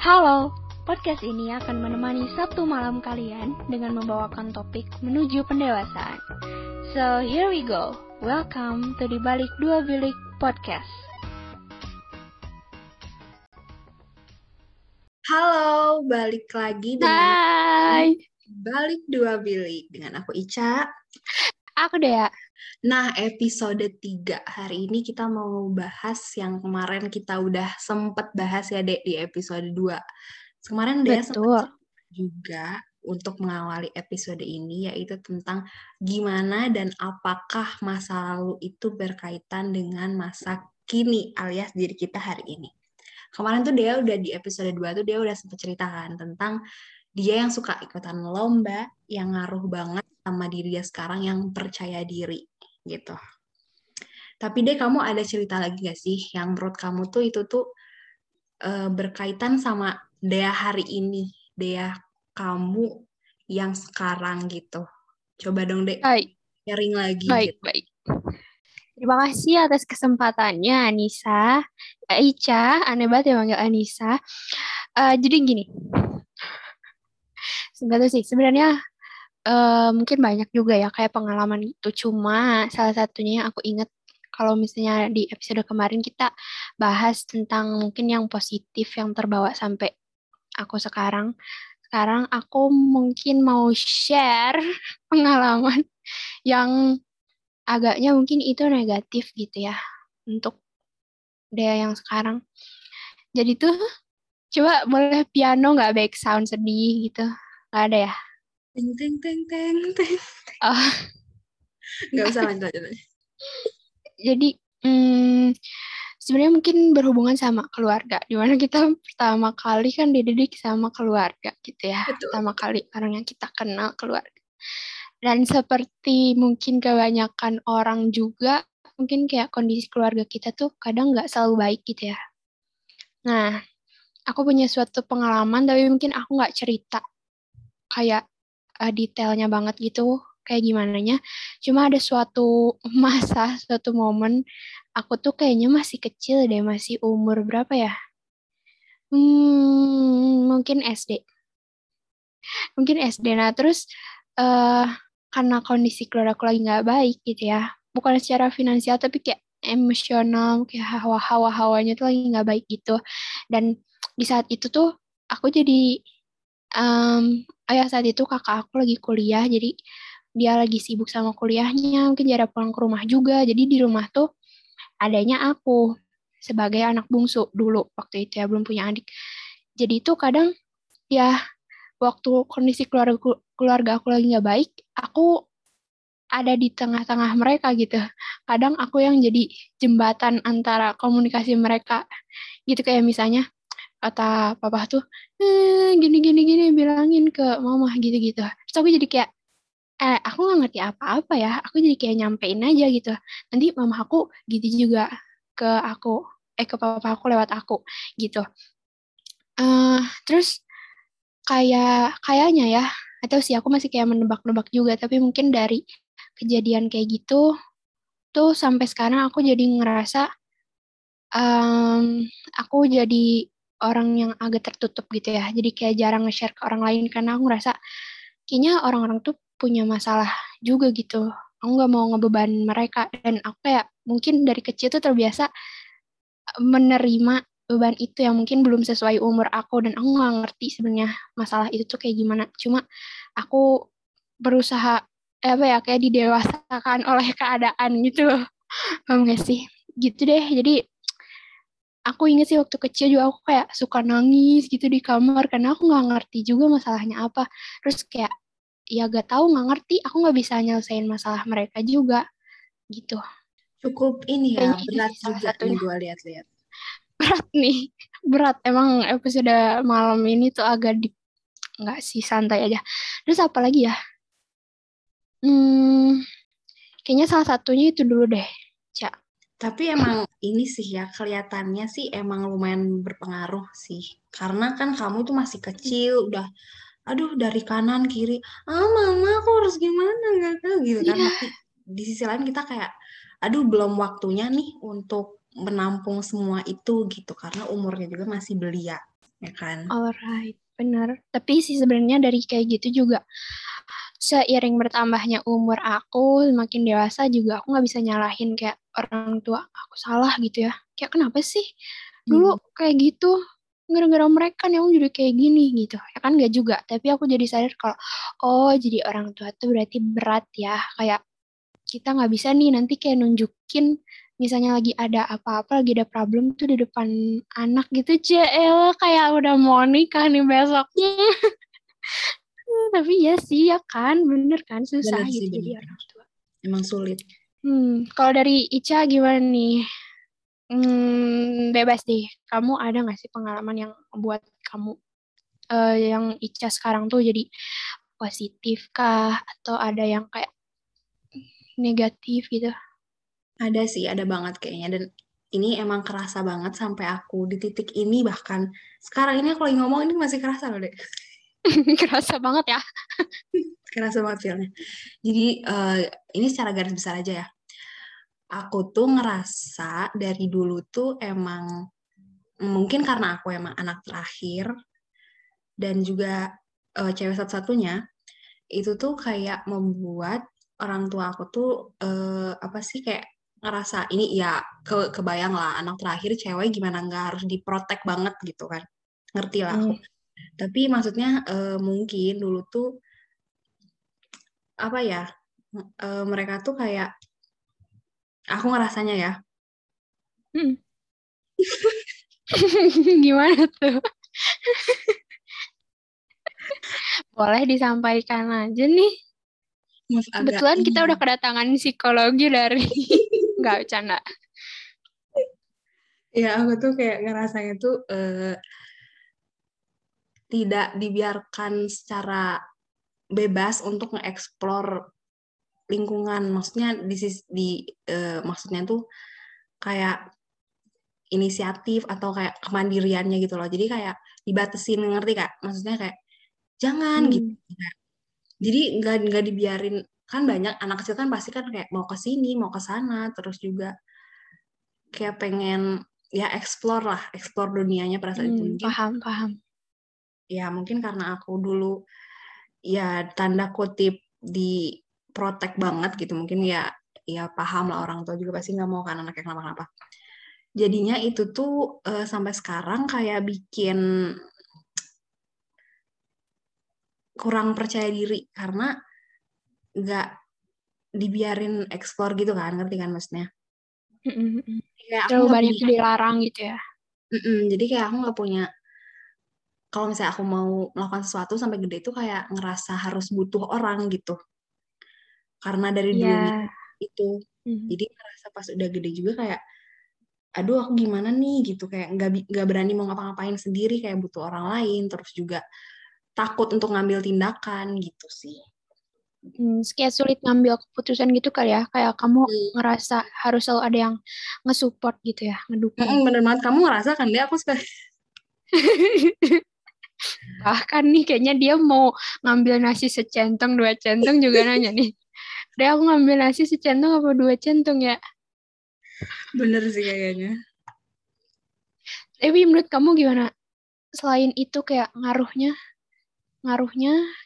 Halo, podcast ini akan menemani Sabtu malam kalian dengan membawakan topik menuju pendewasaan. So, here we go. Welcome to Dibalik Dua Bilik Podcast. Halo, balik lagi dengan Hai. Dibalik Dua Bilik dengan aku Ica. Aku Dea. Nah, episode 3 hari ini kita mau bahas yang kemarin kita udah sempet bahas ya, Dek, di episode 2. Kemarin Dea sempet juga untuk mengawali episode ini, yaitu tentang gimana dan apakah masa lalu itu berkaitan dengan masa kini alias diri kita hari ini. Kemarin tuh Dea udah di episode 2 tuh Dea udah sempet ceritakan tentang dia yang suka ikutan lomba, yang ngaruh banget sama diri dia sekarang yang percaya diri, gitu. Tapi deh, kamu ada cerita lagi gak sih yang menurut kamu tuh itu tuh berkaitan sama Dea hari ini, Dea kamu yang sekarang gitu. Coba dong Dek, sharing lagi. Baik. Terima kasih atas kesempatannya Anissa. Ica, aneh banget ya manggil Anissa. Jadi gini, sebenarnya mungkin banyak juga ya kayak pengalaman itu. Cuma salah satunya yang aku ingat kalau misalnya di episode kemarin kita bahas tentang mungkin yang positif yang terbawa sampai aku sekarang. Sekarang aku mungkin mau share pengalaman yang agaknya mungkin itu negatif gitu ya untuk Dea yang sekarang. Jadi tuh coba boleh piano nggak back sound sedih gitu? Nggak ada ya? Ting. Oh. Nggak usah lanjut. Jadi sebenarnya mungkin berhubungan sama keluarga, dimana kita pertama kali kan dididik sama keluarga gitu ya. Betul. Pertama kali orang yang kita kenal keluarga. Dan seperti mungkin kebanyakan orang juga, mungkin kayak kondisi keluarga kita tuh kadang nggak selalu baik gitu ya. Nah, aku punya suatu pengalaman tapi mungkin aku nggak cerita kayak detailnya banget gitu, kayak gimananya. Cuma ada suatu masa, suatu momen, aku tuh kayaknya masih kecil deh, masih umur berapa ya? Mungkin SD. Nah, terus karena kondisi keluarga aku lagi nggak baik gitu ya. Bukan secara finansial, tapi kayak emosional, kayak hawanya tuh lagi nggak baik gitu. Dan di saat itu tuh, aku jadi... saat itu kakak aku lagi kuliah, jadi dia lagi sibuk sama kuliahnya, mungkin jarang pulang ke rumah juga, jadi di rumah tuh adanya aku sebagai anak bungsu dulu waktu itu ya, belum punya adik. Jadi itu kadang ya waktu kondisi keluarga aku lagi nggak baik, aku ada di tengah-tengah mereka gitu. Kadang aku yang jadi jembatan antara komunikasi mereka gitu, kayak misalnya kata papa tuh gini bilangin ke mama gitu. Terus aku jadi kayak aku nggak ngerti apa-apa ya, aku jadi kayak nyampein aja gitu. Nanti mama aku gitu juga ke aku, ke papa aku lewat aku gitu. Terus kayaknya ya, atau sih aku masih kayak menebak-nebak juga, tapi mungkin dari kejadian kayak gitu tuh sampai sekarang aku jadi ngerasa aku jadi orang yang agak tertutup gitu ya. Jadi kayak jarang nge-share ke orang lain karena aku ngerasa kayaknya orang-orang tuh punya masalah juga gitu. Aku gak mau ngebebanin mereka, dan aku kayak mungkin dari kecil tuh terbiasa menerima beban itu yang mungkin belum sesuai umur aku, dan aku gak ngerti sebenarnya masalah itu tuh kayak gimana. Cuma aku berusaha kayak didewasakan oleh keadaan gitu. Paham gak sih? Gitu deh. Jadi aku inget sih waktu kecil juga aku kayak suka nangis gitu di kamar karena aku nggak ngerti juga masalahnya apa. Terus kayak ya nggak ngerti, aku nggak bisa nyelesain masalah mereka juga gitu. Cukup ini ya, kayaknya berat juga nih gue lihat-lihat. Berat emang episode malam ini tuh agak nggak sih, santai aja. Terus apa lagi ya? Kayaknya salah satunya itu dulu deh, Cak. Tapi emang ini sih ya, kelihatannya sih emang lumayan berpengaruh sih. Karena kan kamu tuh masih kecil, udah dari kanan kiri, mama aku harus gimana, gak tahu gitu kan. Yeah. Di sisi lain kita kayak belum waktunya nih untuk menampung semua itu gitu, karena umurnya juga masih belia. ya kan? Alright, benar. Tapi sih sebenarnya dari kayak gitu juga, seiring bertambahnya umur aku, semakin dewasa juga aku nggak bisa nyalahin kayak orang tua aku salah gitu ya. Kayak kenapa sih dulu kayak gitu? Gara-gara mereka nih aku jadi kayak gini gitu ya kan, nggak juga, tapi aku jadi sadar kalau jadi orang tua tuh berarti berat ya, kayak kita nggak bisa nih nanti kayak nunjukin misalnya lagi ada apa-apa, lagi ada problem tuh di depan anak gitu. JL kayak udah mau nikah nih besoknya. Tapi ya sih ya kan, bener kan, susah bener sih, gitu bener. Jadi orang tua emang sulit. Kalau dari Ica gimana nih? Bebas deh, kamu ada gak sih pengalaman yang buat kamu yang Ica sekarang tuh jadi positif kah, atau ada yang kayak negatif gitu? Ada sih, ada banget kayaknya, dan ini emang kerasa banget sampai aku di titik ini, bahkan sekarang ini aku lagi ngomong ini masih kerasa loh deh. Kerasa banget ya. Kerasa banget feelnya. Jadi ini secara garis besar aja ya, aku tuh ngerasa dari dulu tuh emang, mungkin karena aku emang anak terakhir, dan juga cewek satu-satunya, itu tuh kayak membuat orang tua aku tuh, kayak ngerasa, ini ya kebayang lah, anak terakhir cewek gimana nggak harus diprotek banget gitu kan, ngerti lah aku. Tapi maksudnya mungkin dulu tuh, mereka tuh kayak, aku ngerasanya ya. Gimana tuh? Boleh disampaikan aja nih. Kebetulan kita udah kedatangan psikologi dari nggak bercanda. Ya aku tuh kayak ngerasanya tuh tidak dibiarkan secara bebas untuk nge-explore lingkungan, maksudnya maksudnya tuh kayak inisiatif atau kayak kemandiriannya gitu loh. Jadi kayak dibatasin, ngerti Kak? Maksudnya kayak jangan gitu. Jadi nggak dibiarin, kan banyak anak kecil kan pasti kan kayak mau ke sini, mau ke sana, terus juga kayak pengen ya explore dunianya pada saat itu. Paham. Ya mungkin karena aku dulu ya tanda kutip di protek banget gitu, mungkin ya paham lah, orang tua juga pasti nggak mau kan anaknya kenapa-kenapa. Jadinya itu tuh sampai sekarang kayak bikin kurang percaya diri karena nggak dibiarin eksplor gitu kan, ngerti kan maksudnya? Terlalu banyak dilarang gitu ya. Jadi kayak aku nggak punya, kalau misalnya aku mau melakukan sesuatu sampai gede itu kayak ngerasa harus butuh orang gitu. Karena dari dulu itu, jadi ngerasa pas udah gede juga kayak, aduh aku gimana nih gitu, kayak nggak berani mau ngapa-ngapain sendiri, kayak butuh orang lain, terus juga takut untuk ngambil tindakan gitu sih. Kayak sulit ngambil keputusan gitu kali ya, kayak kamu ngerasa harus selalu ada yang nge-support gitu ya, ngedukung. Bener banget, kamu ngerasa kan deh, aku suka. Bahkan nih kayaknya dia mau ngambil nasi secentong, 2 centong juga nanya nih. Udah aku ngambil nasi secentong apa 2 centong ya? Bener sih kayaknya. Tapi menurut kamu gimana? Selain itu kayak ngaruhnya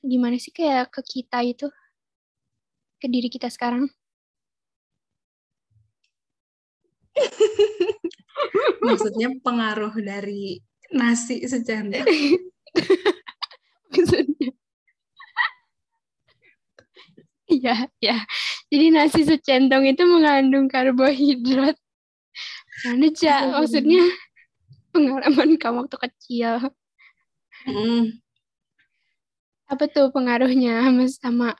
gimana sih kayak ke kita itu? Ke diri kita sekarang? Maksudnya pengaruh dari nasi secentong? Maksudnya? Iya. Jadi nasi secentong itu mengandung karbohidrat. Karena maksudnya pengalaman kamu waktu kecil. Apa tuh pengaruhnya sama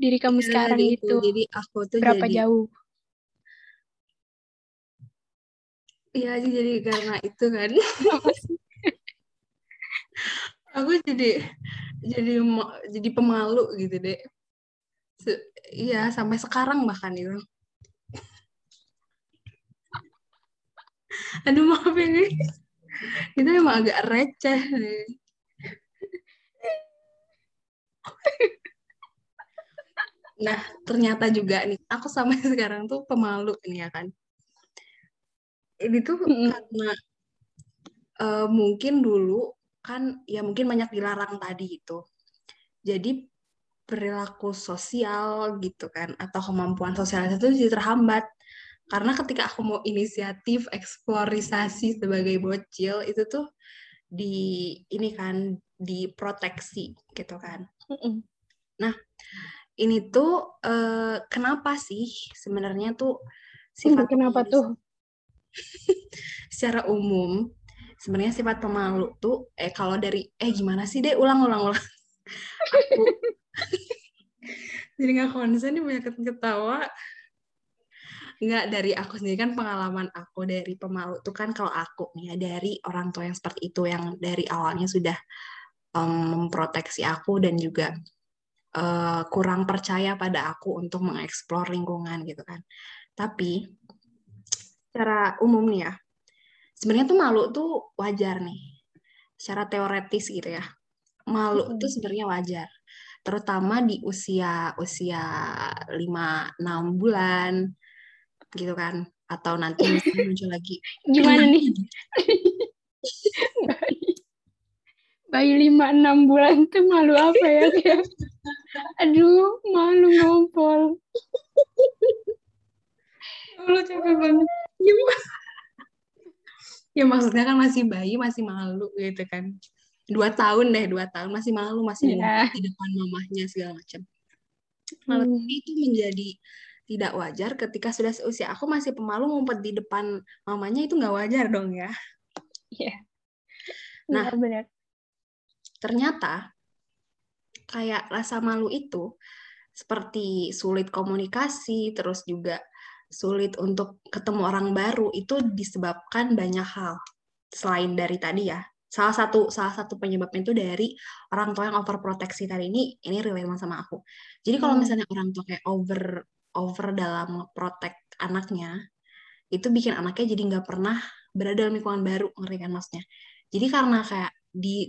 diri kamu sekarang itu? Jadi aku tuh jauh? Iya, jadi karena itu kan. Aku jadi pemalu gitu deh. Iya, sampai sekarang bahkan itu. Aduh maaf ya nih. Itu emang agak receh nih. Nah, ternyata juga nih, aku sampai sekarang tuh pemalu nih ya kan. Ini tuh karena mungkin dulu kan ya mungkin banyak dilarang tadi itu. Jadi perilaku sosial gitu kan, atau kemampuan sosialisasi itu jadi terhambat. Karena ketika aku mau inisiatif eksplorisasi sebagai bocil itu tuh di ini kan diproteksi gitu kan. Nah, ini tuh kenapa sih sebenarnya tuh sifat kenapa tuh? Secara umum sebenarnya sifat pemalu tuh kalau dari gimana sih deh ulang. Aku jadi nggak konsen nih banyak ketawa. Nggak, dari aku sendiri kan pengalaman aku dari pemalu itu kan kalau aku nih ya, dari orang tua yang seperti itu yang dari awalnya sudah memproteksi aku dan juga kurang percaya pada aku untuk mengeksplor lingkungan gitu kan. Tapi secara umum nih ya, sebenarnya tuh malu tuh wajar nih. Secara teoretis gitu ya, malu itu sebenarnya wajar. Terutama di usia 5-6 bulan, gitu kan, atau nanti muncul lagi gimana nih bayi 5-6 bulan tuh malu apa ya kayak aduh malu ngompol lu capek banget gimana ya maksudnya kan masih bayi masih malu gitu kan 2 tahun masih malu masih di depan mamahnya segala macam malu itu menjadi tidak wajar ketika sudah seusia aku masih pemalu ngumpet di depan mamanya itu nggak wajar dong ya. Iya. Nah, benar. Ternyata kayak rasa malu itu seperti sulit komunikasi, terus juga sulit untuk ketemu orang baru itu disebabkan banyak hal selain dari tadi ya. Salah satu penyebabnya itu dari orang tua yang overproteksi tadi ini relate sama aku. Jadi kalau misalnya orang tua kayak over dalam protect anaknya, itu bikin anaknya jadi nggak pernah berada dalam lingkungan baru, ngerti kan maksudnya. Jadi karena kayak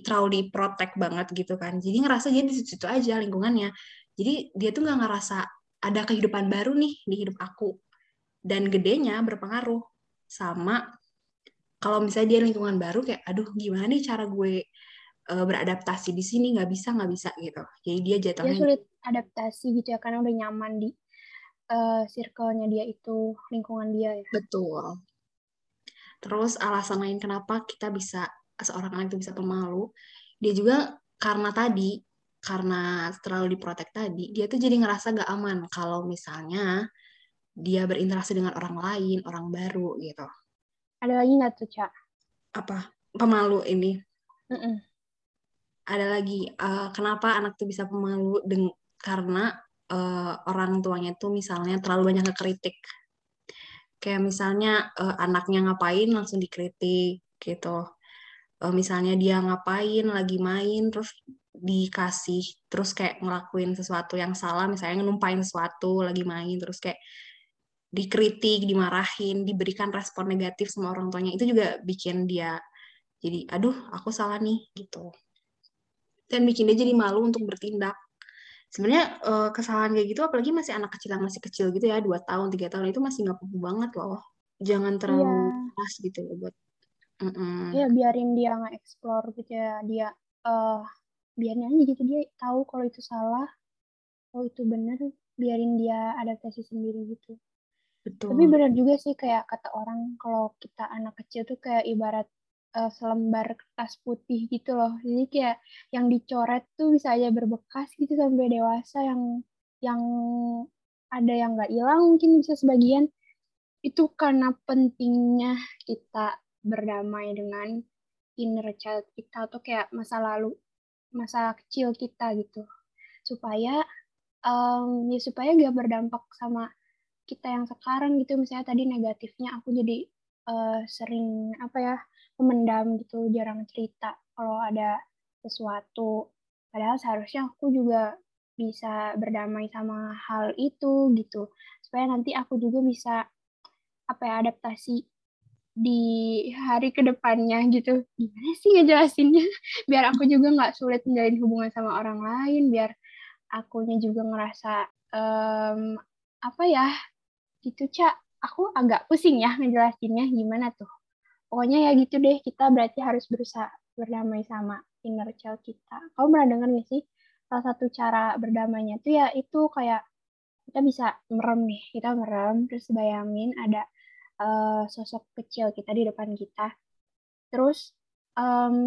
terlalu diprotek banget gitu kan, jadi ngerasa dia di situ aja lingkungannya. Jadi dia tuh nggak ngerasa ada kehidupan baru nih di hidup aku. Dan gedenya berpengaruh sama kalau misalnya dia lingkungan baru kayak, aduh gimana nih cara gue beradaptasi di sini, nggak bisa gitu. Jadi dia jatuhnya sulit adaptasi gitu ya, karena udah nyaman di circle-nya dia itu, lingkungan dia ya. Betul. Terus alasan lain kenapa kita bisa, seorang anak itu bisa pemalu, dia juga karena terlalu diprotek tadi, dia tuh jadi ngerasa gak aman kalau misalnya dia berinteraksi dengan orang lain, orang baru gitu. Ada lagi gak tuh, Ca? Apa? Pemalu ini? Ada lagi, kenapa anak tuh bisa pemalu karena orang tuanya tuh misalnya terlalu banyak ngekritik. Kayak misalnya anaknya ngapain langsung dikritik gitu. Misalnya dia ngapain lagi main terus dikasih terus kayak ngelakuin sesuatu yang salah, misalnya numpain sesuatu lagi main terus kayak dikritik, dimarahin, diberikan respon negatif sama orang tuanya. Itu juga bikin dia jadi aduh, aku salah nih gitu. Dan bikin dia jadi malu untuk bertindak. Sebenarnya kesalahan kayak gitu apalagi masih anak kecil yang masih kecil gitu ya 2 tahun 3 tahun itu masih nggak apa-apa banget loh, jangan terlalu keras gitu ya buat ya biarin dia nge-explore gitu ya, dia biarin aja gitu, dia tahu kalau itu salah kalau itu benar, biarin dia adaptasi sendiri gitu. Betul. Tapi benar juga sih kayak kata orang kalau kita anak kecil tuh kayak ibarat selembar kertas putih gitu loh. Jadi kayak yang dicoret tuh bisa aja berbekas gitu sampai dewasa, yang ada yang nggak hilang mungkin bisa sebagian. Itu karena pentingnya kita berdamai dengan inner child kita atau kayak masa lalu, masa kecil kita gitu. Supaya nggak berdampak sama kita yang sekarang gitu. Misalnya tadi negatifnya aku jadi sering memendam gitu, jarang cerita kalau ada sesuatu. Padahal seharusnya aku juga bisa berdamai sama hal itu gitu. Supaya nanti aku juga bisa adaptasi di hari kedepannya gitu. Gimana sih ngejelasinnya? Biar aku juga nggak sulit menjalin hubungan sama orang lain. Biar akunya juga ngerasa gitu, Ca. Aku agak pusing ya ngejelasinnya gimana tuh. Pokoknya ya gitu deh, kita berarti harus berusaha berdamai sama inner child kita. Kamu pernah dengar nggak sih salah satu cara berdamainya tuh ya itu kayak kita bisa merem nih, kita merem terus bayangin ada sosok kecil kita di depan kita, terus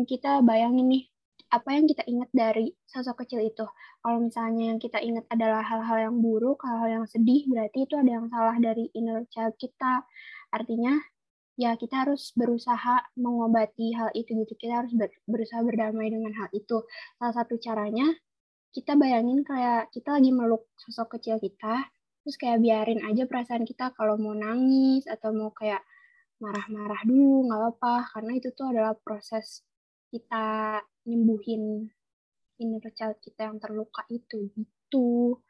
kita bayangin nih apa yang kita ingat dari sosok kecil itu. Kalau misalnya yang kita ingat adalah hal-hal yang buruk, hal-hal yang sedih, berarti itu ada yang salah dari inner child kita. Artinya ya kita harus berusaha mengobati hal itu gitu. Kita harus berusaha berdamai dengan hal itu. Salah satu caranya kita bayangin kayak kita lagi meluk sosok kecil kita, terus kayak biarin aja perasaan kita kalau mau nangis atau mau kayak marah-marah dulu, nggak apa-apa, karena itu tuh adalah proses kita nyembuhin inner child kita yang terluka itu gitu.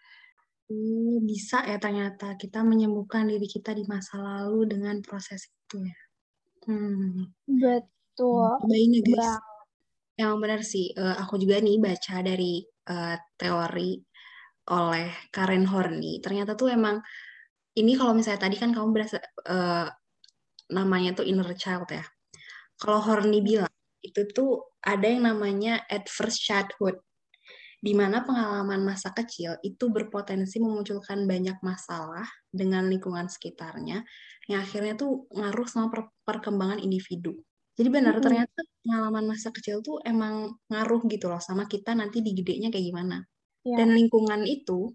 Bisa ya ternyata kita menyembuhkan diri kita di masa lalu dengan proses itu ya. Betul. Cobain ya guys. Yang benar sih. Aku juga nih baca dari teori oleh Karen Horney. Ternyata tuh emang ini kalau misalnya tadi kan kamu berasa namanya tuh inner child ya. Kalau Horney bilang itu tuh ada yang namanya adverse childhood, di mana pengalaman masa kecil itu berpotensi memunculkan banyak masalah dengan lingkungan sekitarnya yang akhirnya tuh ngaruh sama perkembangan individu. Jadi benar ternyata pengalaman masa kecil tuh emang ngaruh gitu loh sama kita nanti di gedenya kayak gimana. Yeah. Dan lingkungan itu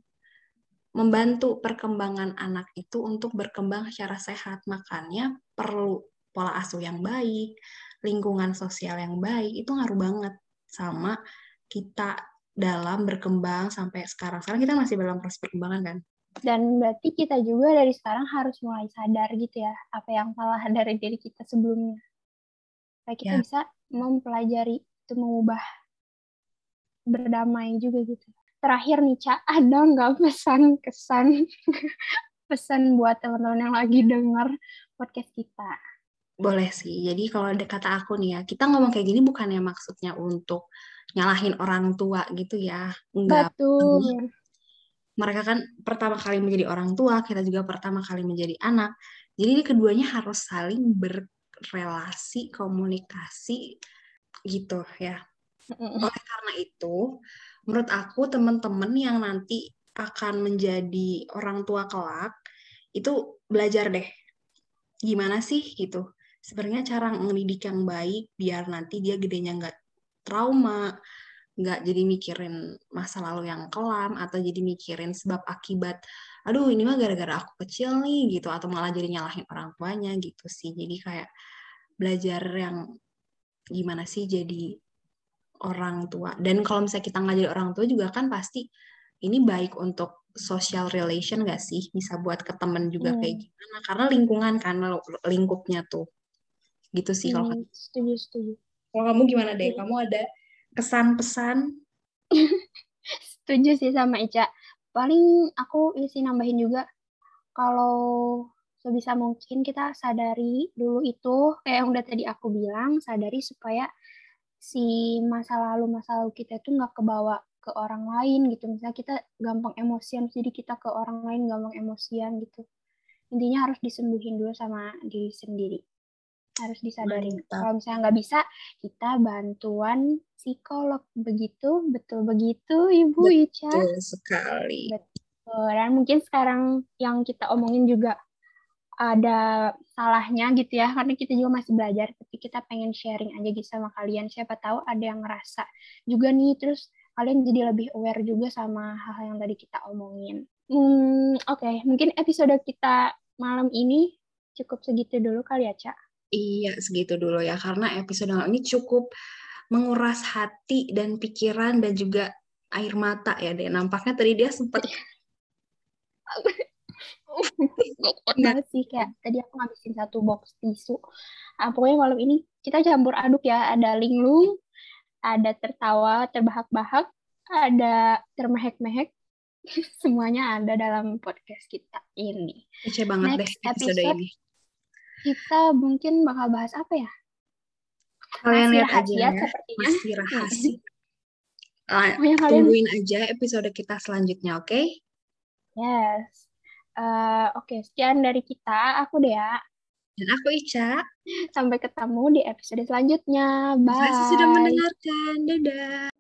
membantu perkembangan anak itu untuk berkembang secara sehat. Makanya perlu pola asuh yang baik, lingkungan sosial yang baik, itu ngaruh banget sama kita dalam berkembang sampai sekarang. Sekarang kita masih dalam proses perkembangan kan? Dan berarti kita juga dari sekarang harus mulai sadar gitu ya, apa yang salah dari diri kita sebelumnya. Supaya kita bisa mempelajari, itu mengubah, berdamai juga gitu. Terakhir nih, Ca, ada nggak pesan buat teman-teman yang lagi dengar podcast kita? Boleh sih, jadi kalau ada kata aku nih ya, kita ngomong kayak gini bukannya maksudnya untuk nyalahin orang tua gitu ya. Enggak. Betul. Mereka kan pertama kali menjadi orang tua, kita juga pertama kali menjadi anak. Jadi keduanya harus saling berrelasi, komunikasi gitu ya. Oleh karena itu, menurut aku teman-teman yang nanti akan menjadi orang tua kelak, itu belajar deh gimana sih gitu. Sebenarnya cara mendidik yang baik biar nanti dia gedenya nggak trauma, nggak jadi mikirin masa lalu yang kelam, atau jadi mikirin sebab akibat, aduh ini mah gara-gara aku kecil nih gitu, atau malah jadi nyalahin orang tuanya gitu sih. Jadi kayak belajar yang gimana sih jadi orang tua. Dan kalau misalnya kita nggak jadi orang tua juga kan pasti ini baik untuk social relation nggak sih, bisa buat ke temen juga kayak gimana, karena lingkungan kan lingkupnya tuh gitu sih. Kalau setuju. Kalau kamu gimana deh, kamu ada kesan pesan? Setuju sih sama Ica. Paling aku isi nambahin juga kalau sebisa mungkin kita sadari dulu itu kayak yang udah tadi aku bilang, sadari supaya si masa lalu kita itu nggak kebawa ke orang lain gitu. Misalnya kita gampang emosian, jadi kita ke orang lain gampang emosian gitu. Intinya harus disembuhin dulu sama diri sendiri. Harus disadarin. Kalau misalnya nggak bisa, kita bantuan psikolog. Begitu, betul begitu Ibu Ica. Betul sekali. Betul. Dan mungkin sekarang yang kita omongin juga ada salahnya gitu ya, karena kita juga masih belajar, tapi kita pengen sharing aja gitu sama kalian. Siapa tahu ada yang ngerasa juga nih, terus kalian jadi lebih aware juga sama hal-hal yang tadi kita omongin. Oke. Mungkin episode kita malam ini cukup segitu dulu kali ya, Ca? Iya, segitu dulu ya. Karena episode malam ini cukup menguras hati dan pikiran dan juga air mata ya, deh. Nampaknya tadi dia sempat... Enggak sih, kayak tadi aku ngabisin 1 box tisu. Pokoknya malam ini kita campur aduk ya. Ada linglung, ada tertawa, terbahak-bahak, ada termehek-mehek, semuanya ada dalam podcast kita ini. Kece banget deh episode ini. Kita mungkin bakal bahas apa ya? Kalian lihat aja ya, sepertinya. Masih rahasia. Tungguin aja episode kita selanjutnya, oke? Okay? Yes. Oke, sekian dari kita. Aku Dea. Dan aku Ica. Sampai ketemu di episode selanjutnya. Bye. Terima kasih sudah mendengarkan. Dadah.